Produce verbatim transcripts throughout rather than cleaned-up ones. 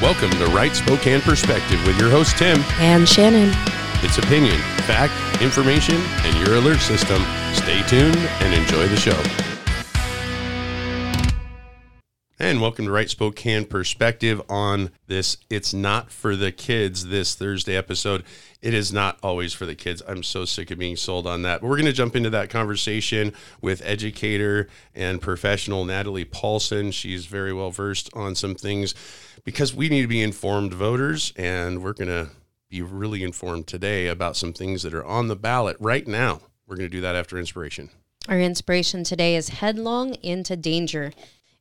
Welcome to Right Spokane Perspective with your host, Tim. And Shannon. It's opinion, fact, information, and your alert system. Stay tuned and enjoy the show. And welcome to Right Spokane Perspective on this It's Not For The Kids this Thursday episode. It is not always for the kids. I'm so sick of being sold on that. But we're going to jump into that conversation with educator and professional Natalie Paulson. She's very well versed on some things because we need to be informed voters, and we're going to be really informed today about some things that are on the ballot right now. We're going to do that after inspiration. Our inspiration today is headlong into danger.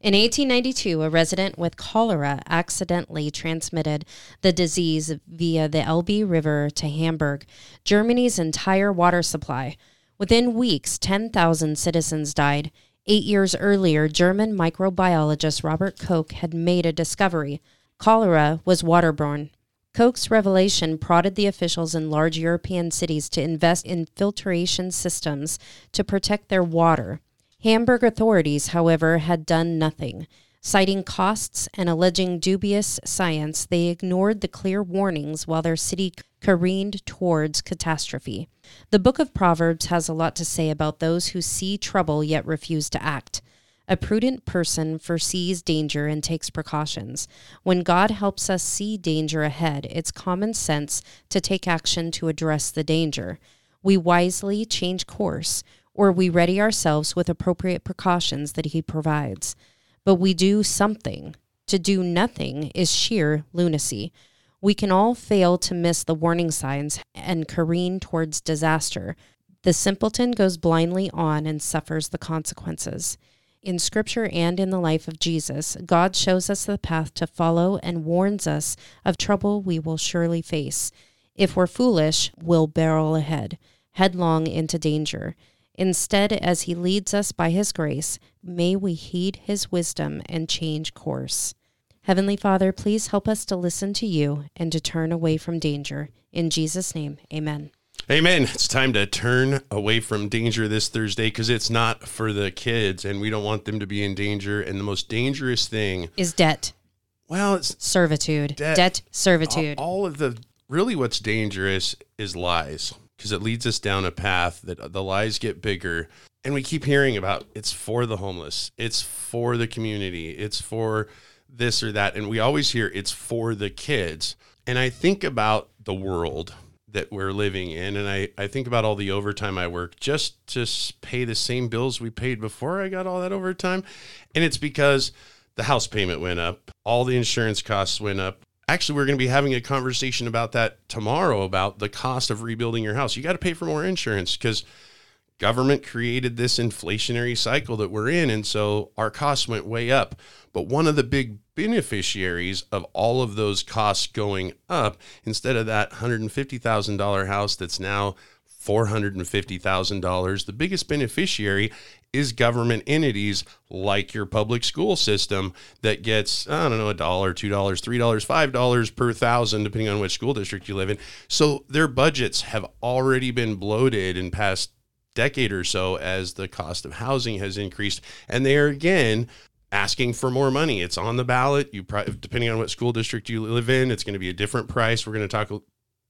In eighteen ninety-two, a resident with cholera accidentally transmitted the disease via the Elbe River to Hamburg, Germany's entire water supply. Within weeks, ten thousand citizens died. Eight years earlier, German microbiologist Robert Koch had made a discovery. Cholera was waterborne. Koch's revelation prodded the officials in large European cities to invest in filtration systems to protect their water. Hamburg authorities, however, had done nothing. Citing costs and alleging dubious science, they ignored the clear warnings while their city careened towards catastrophe. The Book of Proverbs has a lot to say about those who see trouble yet refuse to act. A prudent person foresees danger and takes precautions. When God helps us see danger ahead, it's common sense to take action to address the danger. We wisely change course, or we ready ourselves with appropriate precautions that he provides. But we do something. To do nothing is sheer lunacy. We can all fail to miss the warning signs and careen towards disaster. The simpleton goes blindly on and suffers the consequences. In Scripture and in the life of Jesus, God shows us the path to follow and warns us of trouble we will surely face. If we're foolish, we'll barrel ahead, headlong into danger. Instead, as he leads us by his grace, may we heed his wisdom and change course. Heavenly Father, please help us to listen to you and to turn away from danger. In Jesus' name, amen. Amen. It's time to turn away from danger this Thursday because it's not for the kids, and we don't want them to be in danger. And the most dangerous thing is debt. Well, it's servitude, debt, debt servitude. All, all of the really what's dangerous is lies, because it leads us down a path that the lies get bigger, and we keep hearing about it's for the homeless, it's for the community, it's for this or that. And we always hear it's for the kids. And I think about the world that we're living in, and I, I think about all the overtime I work just to pay the same bills we paid before I got all that overtime. And it's because the house payment went up, all the insurance costs went up. Actually, we're going to be having a conversation about that tomorrow, about the cost of rebuilding your house. You got to pay for more insurance because government created this inflationary cycle that we're in. And so our costs went way up. But one of the big beneficiaries of all of those costs going up, instead of that one hundred fifty thousand dollars house that's now four hundred fifty thousand dollars, the biggest beneficiary is government entities like your public school system that gets, I don't know, a dollar, two dollars, three dollars, five dollars per thousand, depending on which school district you live in. So their budgets have already been bloated in past decade or so as the cost of housing has increased. And they are again asking for more money. It's on the ballot. You probably, depending on what school district you live in, it's going to be a different price. We're going to talk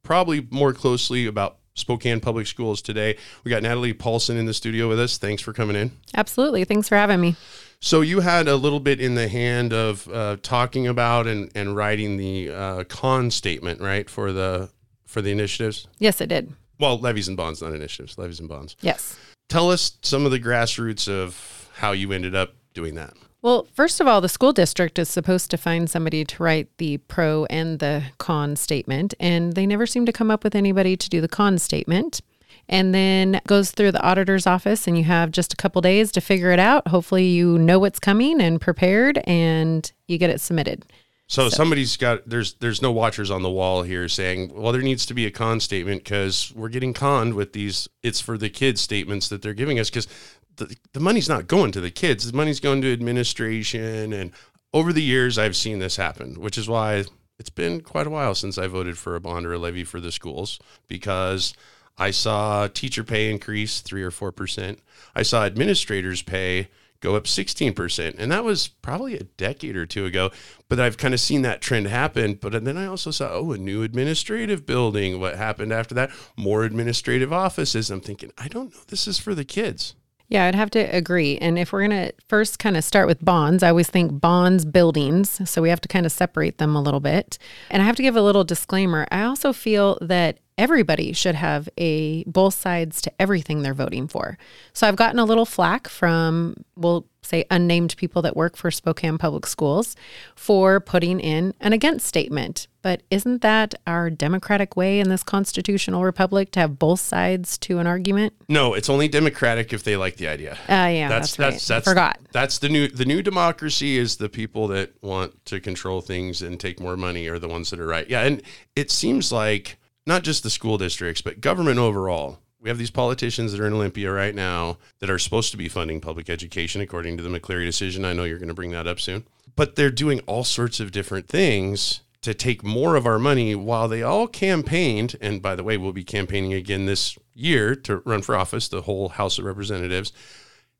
probably more closely about Spokane Public Schools today. We got Natalie Paulson in the studio with us. Thanks for coming in. Absolutely. Thanks for having me. So you had a little bit in the hand of uh, talking about and, and writing the uh, con statement, right, for the for the initiatives? Yes, I did. Well, levies and bonds, not initiatives. Levies and bonds. Yes. Tell us some of the grassroots of how you ended up doing that. Well, first of all, the school district is supposed to find somebody to write the pro and the con statement, and they never seem to come up with anybody to do the con statement. And then it goes through the auditor's office, and you have just a couple days to figure it out. Hopefully you know what's coming and prepared, and you get it submitted. So, so somebody's got, there's there's no watchers on the wall here saying, well, there needs to be a con statement because we're getting conned with these it's for the kids statements that they're giving us, because The, the money's not going to the kids. The money's going to administration. And over the years, I've seen this happen, which is why it's been quite a while since I voted for a bond or a levy for the schools, because I saw teacher pay increase three or four percent. I saw administrators' pay go up sixteen percent. And that was probably a decade or two ago, but I've kind of seen that trend happen. But then I also saw, oh, a new administrative building. What happened after that? More administrative offices. I'm thinking, I don't know. This is for the kids. Yeah, I'd have to agree. And if we're going to first kind of start with bonds, I always think bonds, buildings. So we have to kind of separate them a little bit. And I have to give a little disclaimer. I also feel that everybody should have a both sides to everything they're voting for. So I've gotten a little flack from, we'll say, unnamed people that work for Spokane Public Schools for putting in an against statement. But isn't that our democratic way in this constitutional republic to have both sides to an argument? No, it's only democratic if they like the idea. Oh, uh, yeah, that's, that's right. That's, that's, forgot. That's the new the new democracy is the people that want to control things and take more money are the ones that are right. Yeah, and it seems like not just the school districts, but government overall. We have these politicians that are in Olympia right now that are supposed to be funding public education, according to the McCleary decision. I know you're going to bring that up soon. But they're doing all sorts of different things to take more of our money while they all campaigned. And by the way, we'll be campaigning again this year to run for office, the whole House of Representatives,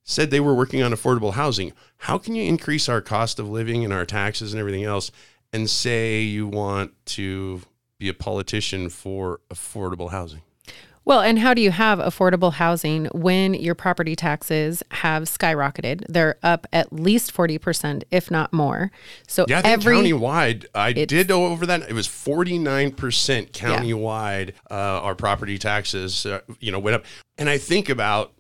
said they were working on affordable housing. How can you increase our cost of living and our taxes and everything else and say you want to be a politician for affordable housing? Well, and how do you have affordable housing when your property taxes have skyrocketed? They're up at least forty percent, if not more. So yeah, I think every countywide, I did over that. It was forty-nine percent countywide. Yeah. Uh, our property taxes, uh, you know, went up. And I think about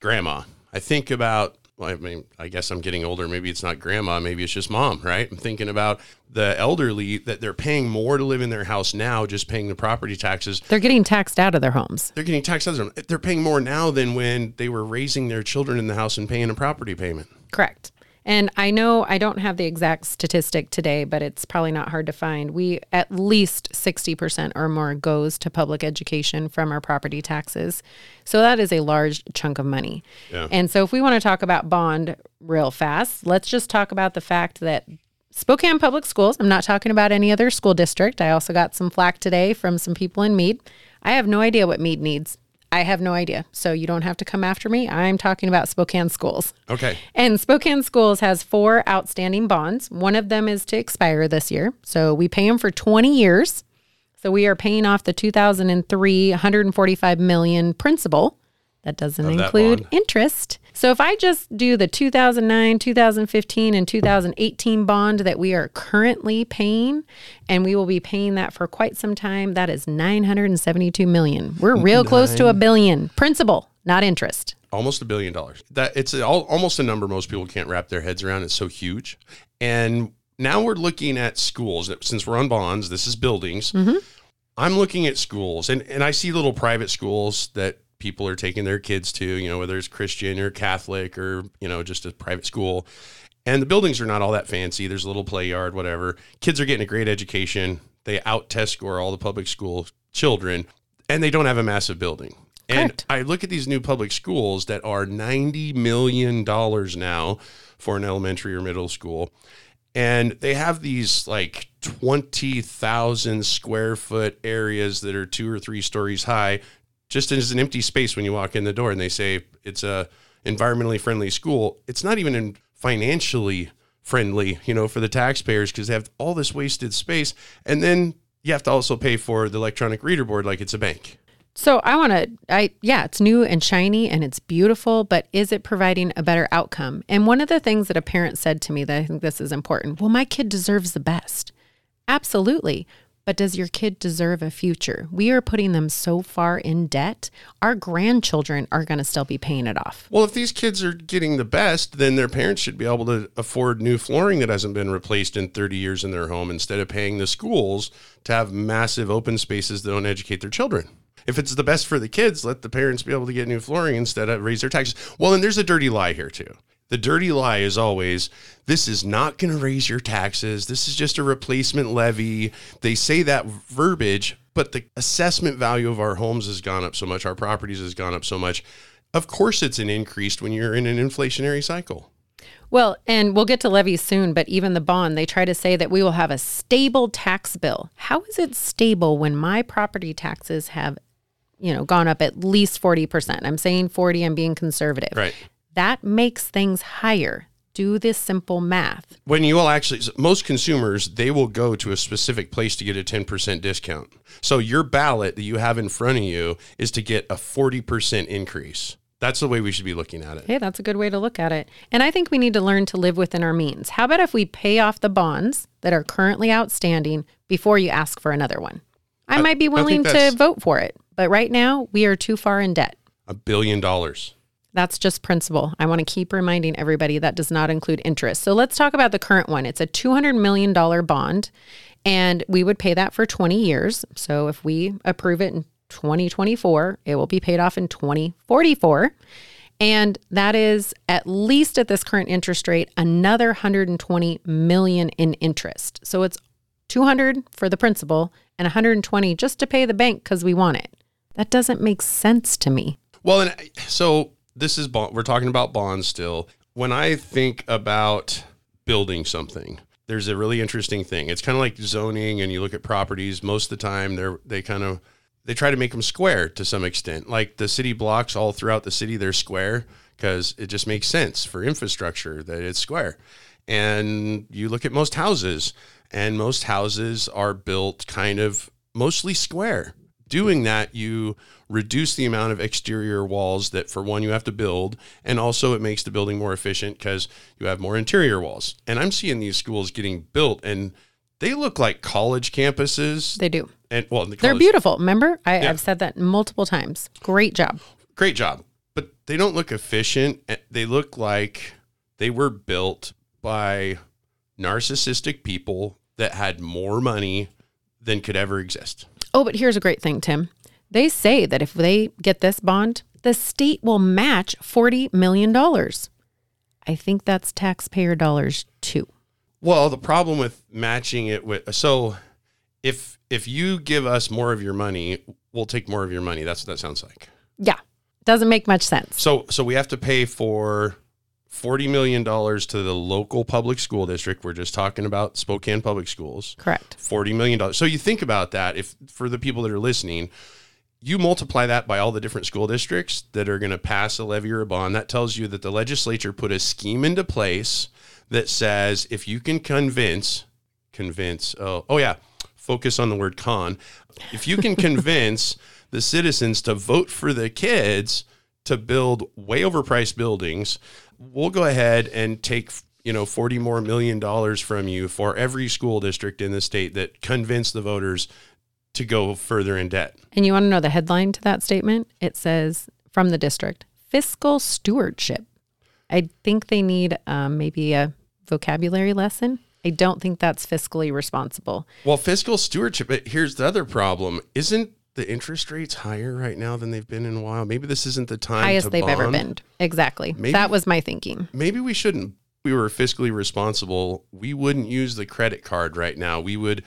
grandma. I think about, well, I mean, I guess I'm getting older. Maybe it's not grandma. Maybe it's just mom, right? I'm thinking about the elderly that they're paying more to live in their house now, just paying the property taxes. They're getting taxed out of their homes. They're getting taxed out of their homes. They're paying more now than when they were raising their children in the house and paying a property payment. Correct. And I know I don't have the exact statistic today, but it's probably not hard to find. We at least sixty percent or more goes to public education from our property taxes. So that is a large chunk of money. Yeah. And so if we want to talk about bond real fast, let's just talk about the fact that Spokane Public Schools, I'm not talking about any other school district. I also got some flack today from some people in Mead. I have no idea what Mead needs. I have no idea. So you don't have to come after me. I'm talking about Spokane Schools. Okay. And Spokane Schools has four outstanding bonds. One of them is to expire this year. So we pay them for twenty years. So we are paying off the two thousand three one hundred forty-five million dollars principal. That doesn't of include that interest. So if I just do the two thousand nine, two thousand fifteen, and two thousand eighteen bond that we are currently paying, and we will be paying that for quite some time, that is nine hundred seventy-two million dollars. We're real Nine. close to a billion. Principal, not interest. Almost a billion dollars. That it's all, almost a number most people can't wrap their heads around. It's so huge. And now we're looking at schools. Since we're on bonds, this is buildings. Mm-hmm. I'm looking at schools, and, and I see little private schools that people are taking their kids to, you know, whether it's Christian or Catholic or, you know, just a private school. And the buildings are not all that fancy. There's a little play yard, whatever. Kids are getting a great education. They out test score all the public school children, and they don't have a massive building. Correct. And I look at these new public schools that are ninety million dollars now for an elementary or middle school. And they have these like twenty thousand square foot areas that are two or three stories high, just as an empty space when you walk in the door, and they say it's a environmentally friendly school. It's not even financially friendly, you know, for the taxpayers, because they have all this wasted space. And then you have to also pay for the electronic reader board like it's a bank. So I want to, I yeah, it's new and shiny and it's beautiful, but is it providing a better outcome? And one of the things that a parent said to me that I think this is important, well, my kid deserves the best. Absolutely. But does your kid deserve a future? We are putting them so far in debt, our grandchildren are going to still be paying it off. Well, if these kids are getting the best, then their parents should be able to afford new flooring that hasn't been replaced in thirty years in their home, instead of paying the schools to have massive open spaces that don't educate their children. If it's the best for the kids, let the parents be able to get new flooring instead of raise their taxes. Well, and there's a dirty lie here too. The dirty lie is always, this is not going to raise your taxes. This is just a replacement levy. They say that verbiage, but the assessment value of our homes has gone up so much. Our properties has gone up so much. Of course, it's an increase when you're in an inflationary cycle. Well, and we'll get to levies soon, but even the bond, they try to say that we will have a stable tax bill. How is it stable when my property taxes have, you know, gone up at least forty percent? I'm saying forty, I'm being conservative. Right. That makes things higher. Do this simple math. When you will actually, most consumers, they will go to a specific place to get a ten percent discount. So your ballot that you have in front of you is to get a forty percent increase. That's the way we should be looking at it. Hey, that's a good way to look at it. And I think we need to learn to live within our means. How about if we pay off the bonds that are currently outstanding before you ask for another one? I, I might be willing to vote for it, but right now we are too far in debt. A billion dollars. That's just principal. I want to keep reminding everybody that does not include interest. So let's talk about the current one. It's a two hundred million dollars bond, and we would pay that for twenty years. So if we approve it in twenty twenty-four, it will be paid off in twenty forty-four. And that is, at least at this current interest rate, another one hundred twenty million dollars in interest. So it's two hundred for the principal and one hundred twenty just to pay the bank because we want it. That doesn't make sense to me. Well, and so this is bond, we're talking about bonds still. When I think about building something, there's a really interesting thing. It's kind of like zoning, and you look at properties. Most of the time, they're they kind of They try to make them square to some extent. Like the city blocks all throughout the city, they're square because it just makes sense for infrastructure that it's square. And you look at most houses, and most houses are built kind of mostly square. Doing that, you reduce the amount of exterior walls that, for one, you have to build, and also it makes the building more efficient because you have more interior walls. And I'm seeing these schools getting built, and they look like college campuses. They do. And well, the they're beautiful. Remember, I, yeah. I've said that multiple times. Great job. Great job. But they don't look efficient. They look like they were built by narcissistic people that had more money than could ever exist. Oh, but here's a great thing, Tim. They say that if they get this bond, the state will match forty million dollars. I think that's taxpayer dollars too. Well, the problem with matching it with, so if If you give us more of your money, we'll take more of your money. That's what that sounds like. Yeah. Doesn't make much sense. So so we have to pay for forty million dollars to the local public school district. We're just talking about Spokane Public Schools. Correct. forty million dollars. So you think about that. If for the people that are listening, you multiply that by all the different school districts that are going to pass a levy or a bond. That tells you that the legislature put a scheme into place that says if you can convince, convince, oh, oh yeah. Focus on the word con. If you can convince the citizens to vote for the kids to build way overpriced buildings, we'll go ahead and take, you know, forty more million dollars from you for every school district in the state that convinced the voters to go further in debt. And you want to know the headline to that statement? It says from the district, fiscal stewardship. I think they need um, maybe a vocabulary lesson. I don't think that's fiscally responsible. Well, fiscal stewardship, but here's the other problem. Isn't the interest rates higher right now than they've been in a while? Maybe this isn't the time highest to they've bond. Ever been. Exactly. Maybe, that was my thinking. Maybe we shouldn't. We were fiscally responsible. We wouldn't use the credit card right now. We would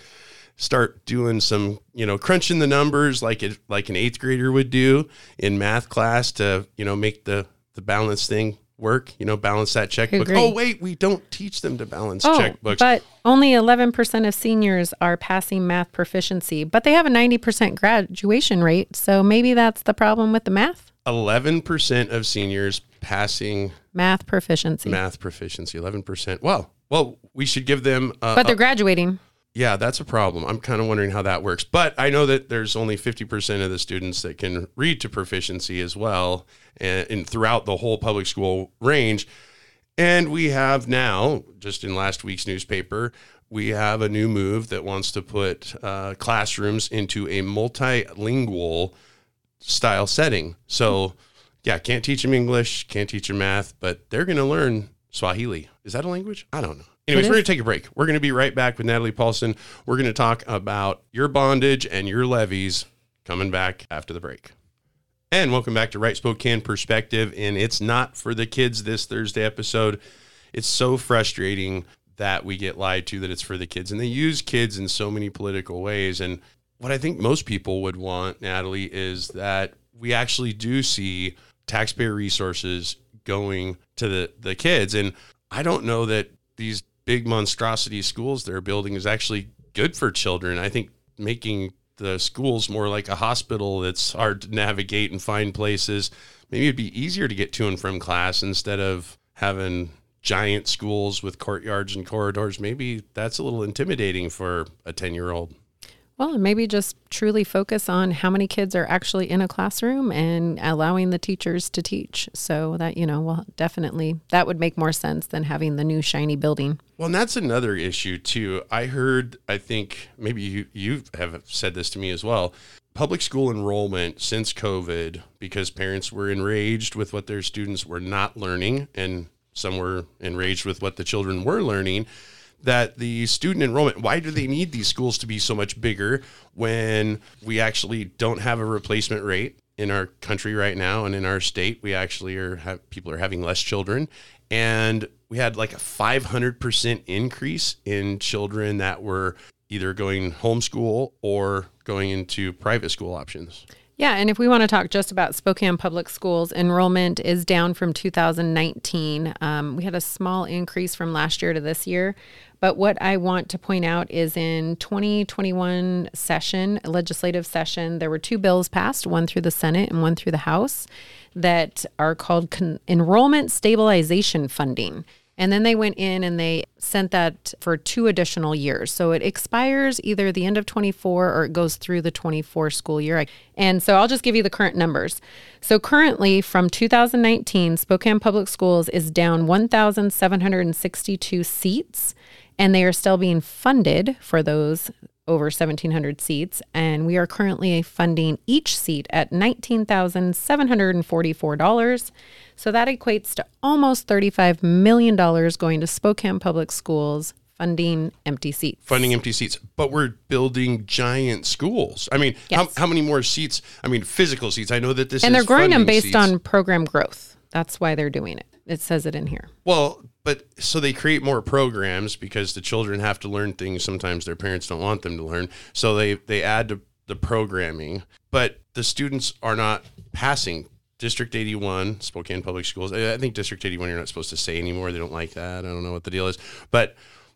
start doing some, you know, crunching the numbers like it, like an eighth grader would do in math class to, you know, make the, the balance thing work, you know, balance that checkbook. Oh, wait, we don't teach them to balance oh, checkbooks. But only eleven percent of seniors are passing math proficiency, but they have a ninety percent graduation rate. So maybe that's the problem with the math. eleven percent of seniors passing math proficiency. Math proficiency, eleven percent. Well, well, we should give them. Uh, but they're graduating. Yeah, that's a problem. I'm kind of wondering how that works. But I know that there's only fifty percent of the students that can read to proficiency as well, and, and throughout the whole public school range. And we have now, just in last week's newspaper, we have a new move that wants to put uh, classrooms into a multilingual style setting. So, yeah, can't teach them English, can't teach them math, but they're going to learn Swahili. Is that a language? I don't know. Anyways, we're going to take a break. We're going to be right back with Natalie Paulson. We're going to talk about your bondage and your levies, coming back after the break. And welcome back to Right Spokane Perspective. And it's not for the kids this Thursday episode. It's so frustrating that we get lied to that it's for the kids. And they use kids in so many political ways. And what I think most people would want, Natalie, is that we actually do see taxpayer resources going to the, the kids. And I don't know that these big monstrosity schools they're building is actually good for children. I think making the schools more like a hospital that's hard to navigate and find places, maybe it'd be easier to get to and from class instead of having giant schools with courtyards and corridors. Maybe that's a little intimidating for a ten-year-old. Well, and maybe just truly focus on how many kids are actually in a classroom and allowing the teachers to teach. So that, you know, well, definitely that would make more sense than having the new shiny building. Well, and that's another issue too. I heard, I think maybe you, you have said this to me as well, public school enrollment since COVID, because parents were enraged with what their students were not learning and some were enraged with what the children were learning, that the student enrollment, why do they need these schools to be so much bigger when we actually don't have a replacement rate in our country right now? And in our state, we actually are, have, people are having less children. And we had like a five hundred percent increase in children that were either going homeschool or going into private school options. Yeah, and if we want to talk just about Spokane Public Schools, enrollment is down from two thousand nineteen. Um, we had a small increase from last year to this year. But what I want to point out is in twenty twenty-one session, a legislative session, there were two bills passed, one through the Senate and one through the House, that are called con- enrollment stabilization funding. And then they went in and they sent that for two additional years. So it expires either the end of twenty-four or it goes through the twenty-four school year. And so I'll just give you the current numbers. So currently from two thousand nineteen, Spokane Public Schools is down one thousand seven hundred sixty-two seats, and they are still being funded for those over one thousand seven hundred seats. And we are currently funding each seat at nineteen thousand seven hundred forty-four dollars. So that equates to almost thirty-five million dollars going to Spokane Public Schools funding empty seats. Funding empty seats. But we're building giant schools. I mean, yes. how, how many more seats? I mean, physical seats. I know that this and is And they're growing them based seats. on program growth. That's why they're doing it. It says it in here. Well, but so they create more programs because the children have to learn things sometimes their parents don't want them to learn. So they, they add to the programming, but the students are not passing. District eighty-one, Spokane Public Schools. I think District eighty-one you're not supposed to say anymore. They don't like that. I don't know what the deal is. But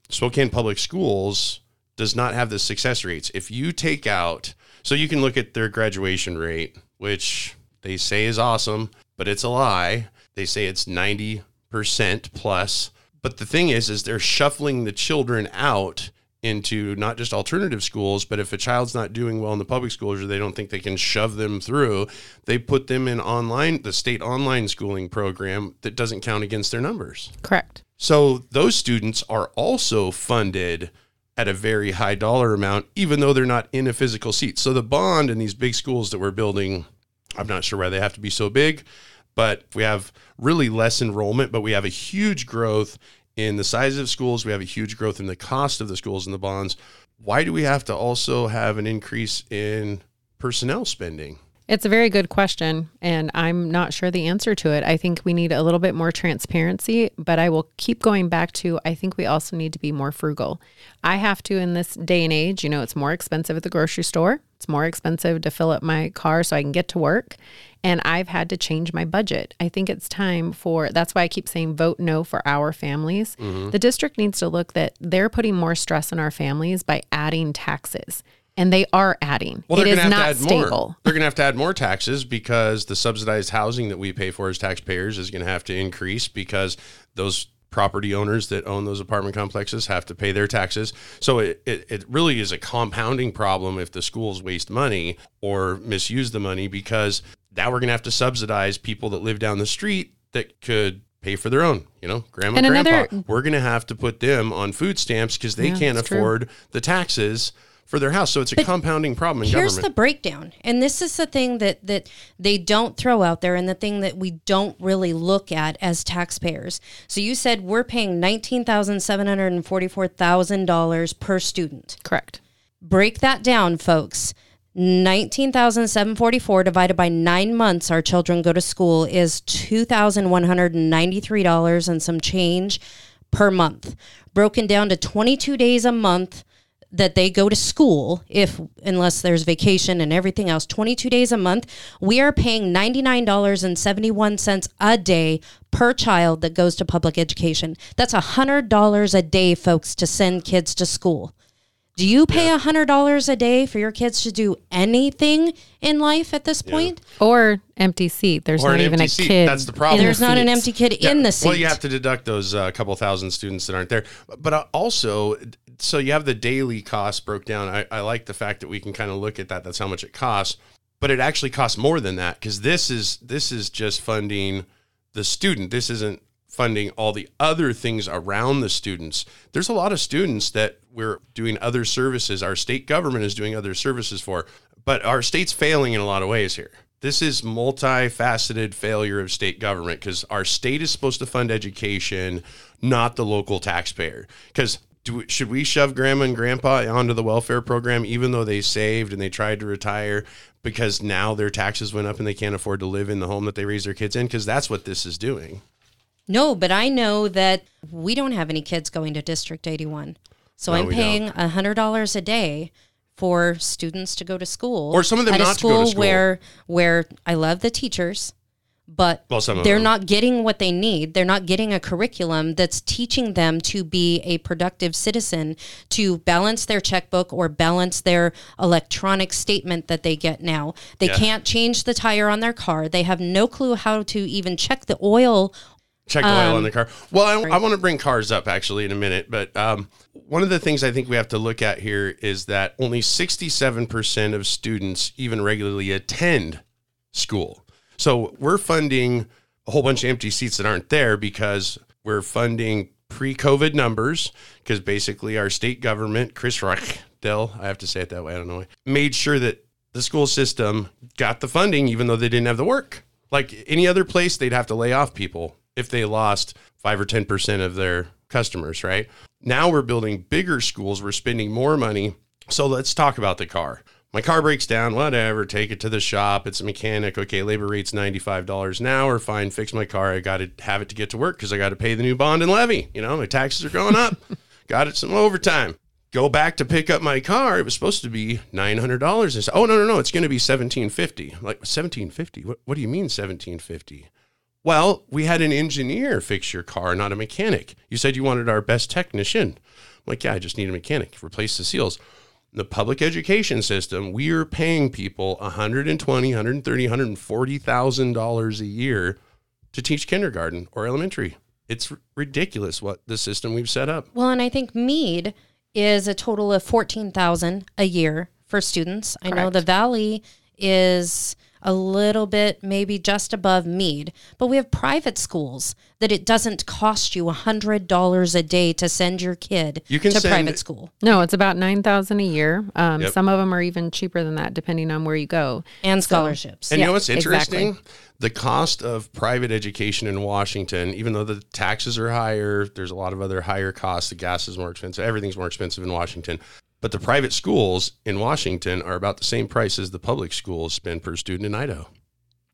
Spokane Public Schools does not have the success rates. If you take out, so you can look at their graduation rate, which they say is awesome, but it's a lie. They say it's ninety percent plus. But the thing is, is they're shuffling the children out into not just alternative schools, but if a child's not doing well in the public schools or they don't think they can shove them through, they put them in online, the state online schooling program that doesn't count against their numbers. Correct. So those students are also funded at a very high dollar amount, even though they're not in a physical seat. So the bond in these big schools that we're building, I'm not sure why they have to be so big, but we have really less enrollment, but we have a huge growth in the size of schools. We have a huge growth in the cost of the schools and the bonds. Why do we have to also have an increase in personnel spending? It's a very good question, and I'm not sure the answer to it. I think we need a little bit more transparency, but I will keep going back to, I think we also need to be more frugal. I have to, in this day and age, you know, it's more expensive at the grocery store. It's more expensive to fill up my car so I can get to work. And I've had to change my budget. I think it's time for, that's why I keep saying vote no for our families. Mm-hmm. The district needs to look that they're putting more stress on our families by adding taxes. And they are adding. Well, it is not stable. They're going to have to add more taxes because the subsidized housing that we pay for as taxpayers is going to have to increase because those property owners that own those apartment complexes have to pay their taxes. So it, it, it really is a compounding problem if the schools waste money or misuse the money, because now we're going to have to subsidize people that live down the street that could pay for their own, you know, grandma and grandpa. Another, we're going to have to put them on food stamps because they yeah, can't afford true. the taxes for their house. So it's a but compounding problem in here's government. Here's the breakdown. And this is the thing that, that they don't throw out there and the thing that we don't really look at as taxpayers. So you said we're paying nineteen thousand seven hundred forty-four thousand dollars per student. Correct. Break that down, folks. nineteen thousand seven hundred forty-four divided by nine months our children go to school is two thousand one hundred ninety-three dollars and some change per month. Broken down to twenty-two days a month that they go to school, if unless there's vacation and everything else, twenty-two days a month, we are paying ninety-nine dollars and seventy-one cents a day per child that goes to public education. That's one hundred dollars a day, folks, to send kids to school. Do you pay yeah. one hundred dollars a day for your kids to do anything in life at this yeah. point? Or empty seat. There's or not even a seat. Kid. That's the problem. And there's not an empty kid yeah. in the seat. Well, you have to deduct those uh, couple thousand students that aren't there. But also, so you have the daily cost broke down. I, I like the fact that we can kind of look at that. That's how much it costs. But it actually costs more than that, because this is this is just funding the student. This isn't funding all the other things around the students. There's a lot of students that we're doing other services. Our state government is doing other services for, but our state's failing in a lot of ways here. This is multifaceted failure of state government, because our state is supposed to fund education, not the local taxpayer. Because do, should we shove grandma and grandpa onto the welfare program, even though they saved and they tried to retire, because now their taxes went up and they can't afford to live in the home that they raised their kids in? Because that's what this is doing. No, but I know that we don't have any kids going to District eighty-one. So no, I'm paying one hundred dollars a day for students to go to school. Or some of them not to go to school. Where, where I love the teachers, but well, they're not getting what they need. They're not getting a curriculum that's teaching them to be a productive citizen, to balance their checkbook or balance their electronic statement that they get now. They yeah. can't change the tire on their car. They have no clue how to even check the oil Check the oil um, on the car. Well, I, I want to bring cars up actually in a minute, but um, one of the things I think we have to look at here is that only sixty-seven percent of students even regularly attend school. So we're funding a whole bunch of empty seats that aren't there, because we're funding pre-COVID numbers, because basically our state government, Chris Rock Dell, I have to say it that way, I don't know why, made sure that the school system got the funding even though they didn't have the work. Like any other place, they'd have to lay off people if they lost five or ten percent of their customers, right? Now we're building bigger schools. We're spending more money. So let's talk about the car. My car breaks down, whatever, take it to the shop. It's a mechanic. Okay, labor rate's ninety-five dollars an hour. Fine, fix my car. I got to have it to get to work because I got to pay the new bond and levy. You know, my taxes are going up. Got it some overtime. Go back to pick up my car. It was supposed to be nine hundred dollars. And so, oh, no, no, no. It's going to be seventeen fifty. I'm like, seventeen fifty? What, what do you mean seventeen fifty? Well, we had an engineer fix your car, not a mechanic. You said you wanted our best technician. I'm like, yeah, I just need a mechanic. Replace the seals. The public education system, we are paying people one hundred twenty thousand dollars, one hundred thirty thousand, one hundred forty thousand dollars a year to teach kindergarten or elementary. It's r- ridiculous what the system we've set up. Well, and I think Mead is a total of fourteen thousand dollars a year for students. Correct. I know the Valley is a little bit, maybe just above Mead, but we have private schools that it doesn't cost you one hundred dollars a day to send your kid you can to send private school. No, it's about nine thousand dollars a year. Um, yep. Some of them are even cheaper than that, depending on where you go. And scholarships. So, and yeah, you know what's interesting? Exactly. The cost of private education in Washington, even though the taxes are higher, there's a lot of other higher costs. The gas is more expensive. Everything's more expensive in Washington. But the private schools in Washington are about the same price as the public schools spend per student in Idaho.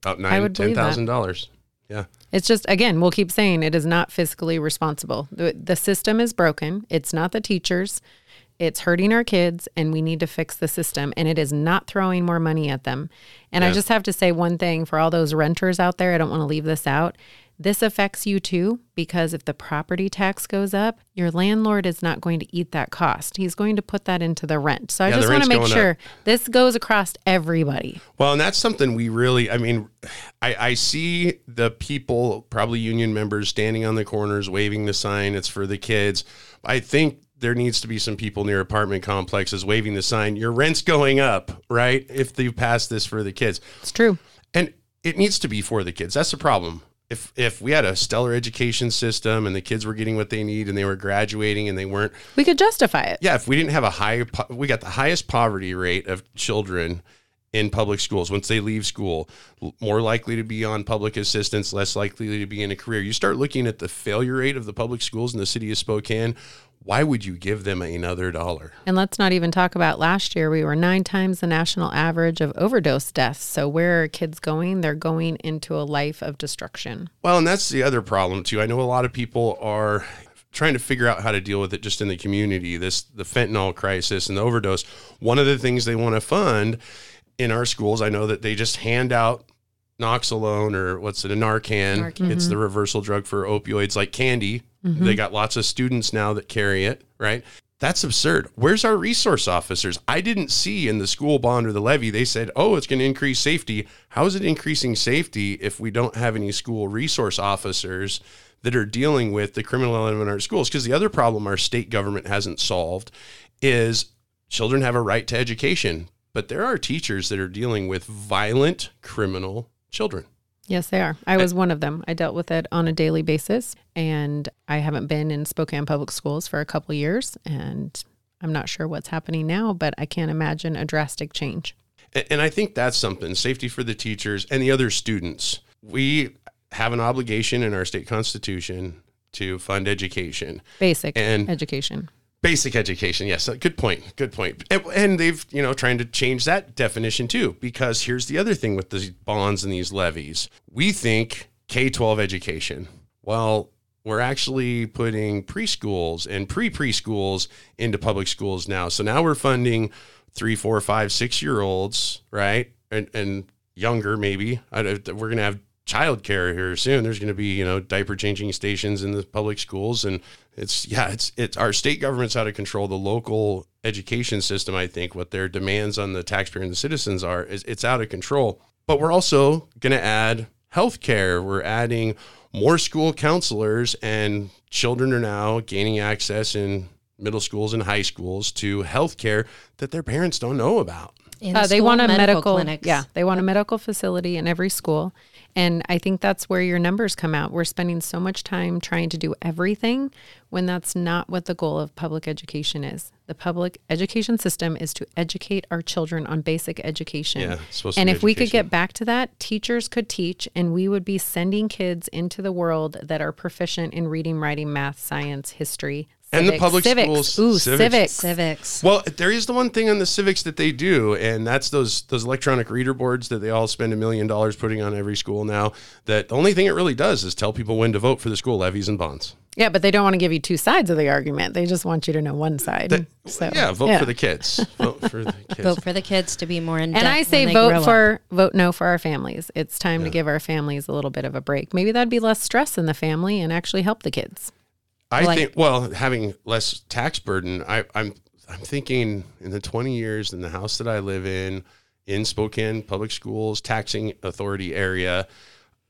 About nine, ten thousand dollars. Yeah. It's just, again, we'll keep saying it is not fiscally responsible. The, the system is broken. It's not the teachers. It's hurting our kids, and we need to fix the system. And it is not throwing more money at them. And yeah. I just have to say one thing for all those renters out there. I don't want to leave this out. This affects you too, because if the property tax goes up, your landlord is not going to eat that cost. He's going to put that into the rent. So yeah, I just want to make sure up. This goes across everybody. Well, and that's something we really, I mean, I, I see the people, probably union members, standing on the corners, waving the sign, it's for the kids. I think there needs to be some people near apartment complexes waving the sign, your rent's going up, right? If you pass this for the kids. It's true. And it needs to be for the kids. That's the problem. If if we had a stellar education system and the kids were getting what they need and they were graduating and they weren't, we could justify it. Yeah, if we didn't have a high, po- we got the highest poverty rate of children in public schools. Once they leave school, more likely to be on public assistance, less likely to be in a career. You start looking at the failure rate of the public schools in the city of Spokane. Why would you give them another dollar? And let's not even talk about last year. We were nine times the national average of overdose deaths. So where are kids going? They're going into a life of destruction. Well, and that's the other problem too. I know a lot of people are trying to figure out how to deal with it just in the community, this, the fentanyl crisis and the overdose. One of the things they want to fund in our schools, I know that they just hand out Noxalone or what's it, a Narcan. Narcan. Mm-hmm. It's the reversal drug for opioids like candy. Mm-hmm. They got lots of students now that carry it, right? That's absurd. Where's our resource officers? I didn't see in the school bond or the levy, they said, oh, it's going to increase safety. How is it increasing safety if we don't have any school resource officers that are dealing with the criminal element in our schools? Because the other problem our state government hasn't solved is children have a right to education, but there are teachers that are dealing with violent criminal children. Yes, they are. I was one of them. I dealt with it on a daily basis, and I haven't been in Spokane Public Schools for a couple of years, and I'm not sure what's happening now, but I can't imagine a drastic change. And I think that's something, safety for the teachers and the other students. We have an obligation in our state constitution to fund education. Basic and education. Basic education. Yes. Good point. Good point. And, and they've, you know, trying to change that definition too, because here's the other thing with the bonds and these levies. We think K twelve education. Well, we're actually putting preschools and pre-preschools into public schools now. So now we're funding three, four, five, six year olds, right? And, and younger, maybe. I, we're going to have childcare here soon. There's going to be, you know, diaper changing stations in the public schools. And it's, yeah, it's, it's our state government's out of control. The local education system, I think what their demands on the taxpayer and the citizens are, is it's out of control. But we're also going to add healthcare. We're adding more school counselors, and children are now gaining access in middle schools and high schools to healthcare that their parents don't know about. Uh, they want a medical, medical clinic. Yeah, they want a medical facility in every school. And I think that's where your numbers come out. We're spending so much time trying to do everything when that's not what the goal of public education is. The public education system is to educate our children on basic education. Yeah, it's supposed to be education. And if we could get back to that, teachers could teach, and we would be sending kids into the world that are proficient in reading, writing, math, science, history. Civics. And the public civics. schools. Ooh, civics. civics. Civics. Well, there is the one thing on the civics that they do, and that's those those electronic reader boards that they all spend a million dollars putting on every school now, that the only thing it really does is tell people when to vote for the school levies and bonds. Yeah, but they don't want to give you two sides of the argument. They just want you to know one side. That, so, yeah, vote yeah. for the kids. Vote for the kids. Vote for the kids to be more in-depth. And I say vote for up. vote no for our families. It's time yeah. to give our families a little bit of a break. Maybe that'd be less stress in the family and actually help the kids. I like, think, well, having less tax burden, I, I'm I'm thinking in the twenty years in the house that I live in, in Spokane Public Schools, taxing authority area,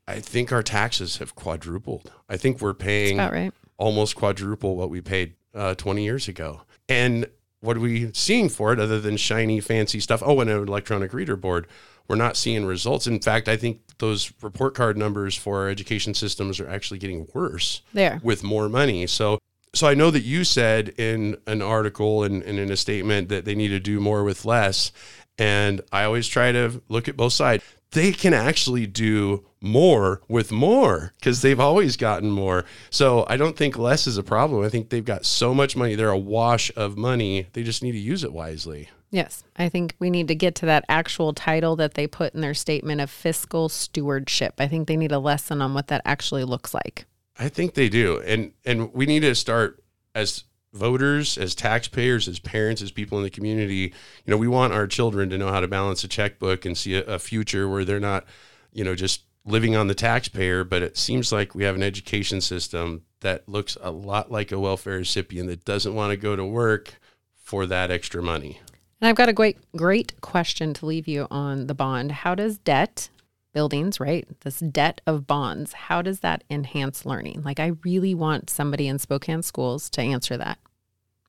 I think our taxes have quadrupled. I think we're paying right. almost quadruple what we paid uh, twenty years ago. And what are we seeing for it other than shiny, fancy stuff? Oh, and an electronic reader board. We're not seeing results. In fact, I think those report card numbers for our education systems are actually getting worse there with more money. So so I know that you said in an article and, and in a statement that they need to do more with less. And I always try to look at both sides. They can actually do more with more because they've always gotten more. So I don't think less is a problem. I think they've got so much money. They're a wash of money. They just need to use it wisely. Yes, I think we need to get to that actual title that they put in their statement of fiscal stewardship. I think they need a lesson on what that actually looks like. I think they do. And and we need to start as voters, as taxpayers, as parents, as people in the community. You know, we want our children to know how to balance a checkbook and see a, a future where they're not, you know, just living on the taxpayer. But it seems like we have an education system that looks a lot like a welfare recipient that doesn't want to go to work for that extra money. And I've got a great, great question to leave you on the bond. How does debt, buildings, right, this debt of bonds, how does that enhance learning? Like, I really want somebody in Spokane schools to answer that.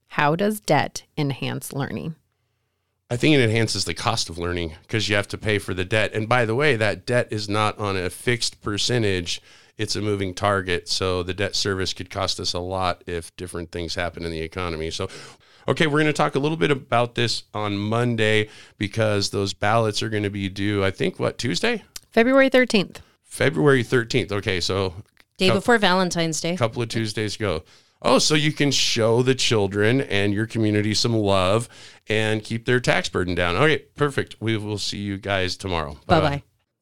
How does debt enhance learning? I think it enhances the cost of learning because you have to pay for the debt. And by the way, that debt is not on a fixed percentage. It's a moving target. So the debt service could cost us a lot if different things happen in the economy. So okay, we're going to talk a little bit about this on Monday because those ballots are going to be due, I think, what, Tuesday? February thirteenth. February thirteenth. Okay, so day before Valentine's Day. A couple of Tuesdays ago. Oh, so you can show the children and your community some love and keep their tax burden down. Okay, perfect. We will see you guys tomorrow. Bye-bye. Bye-bye.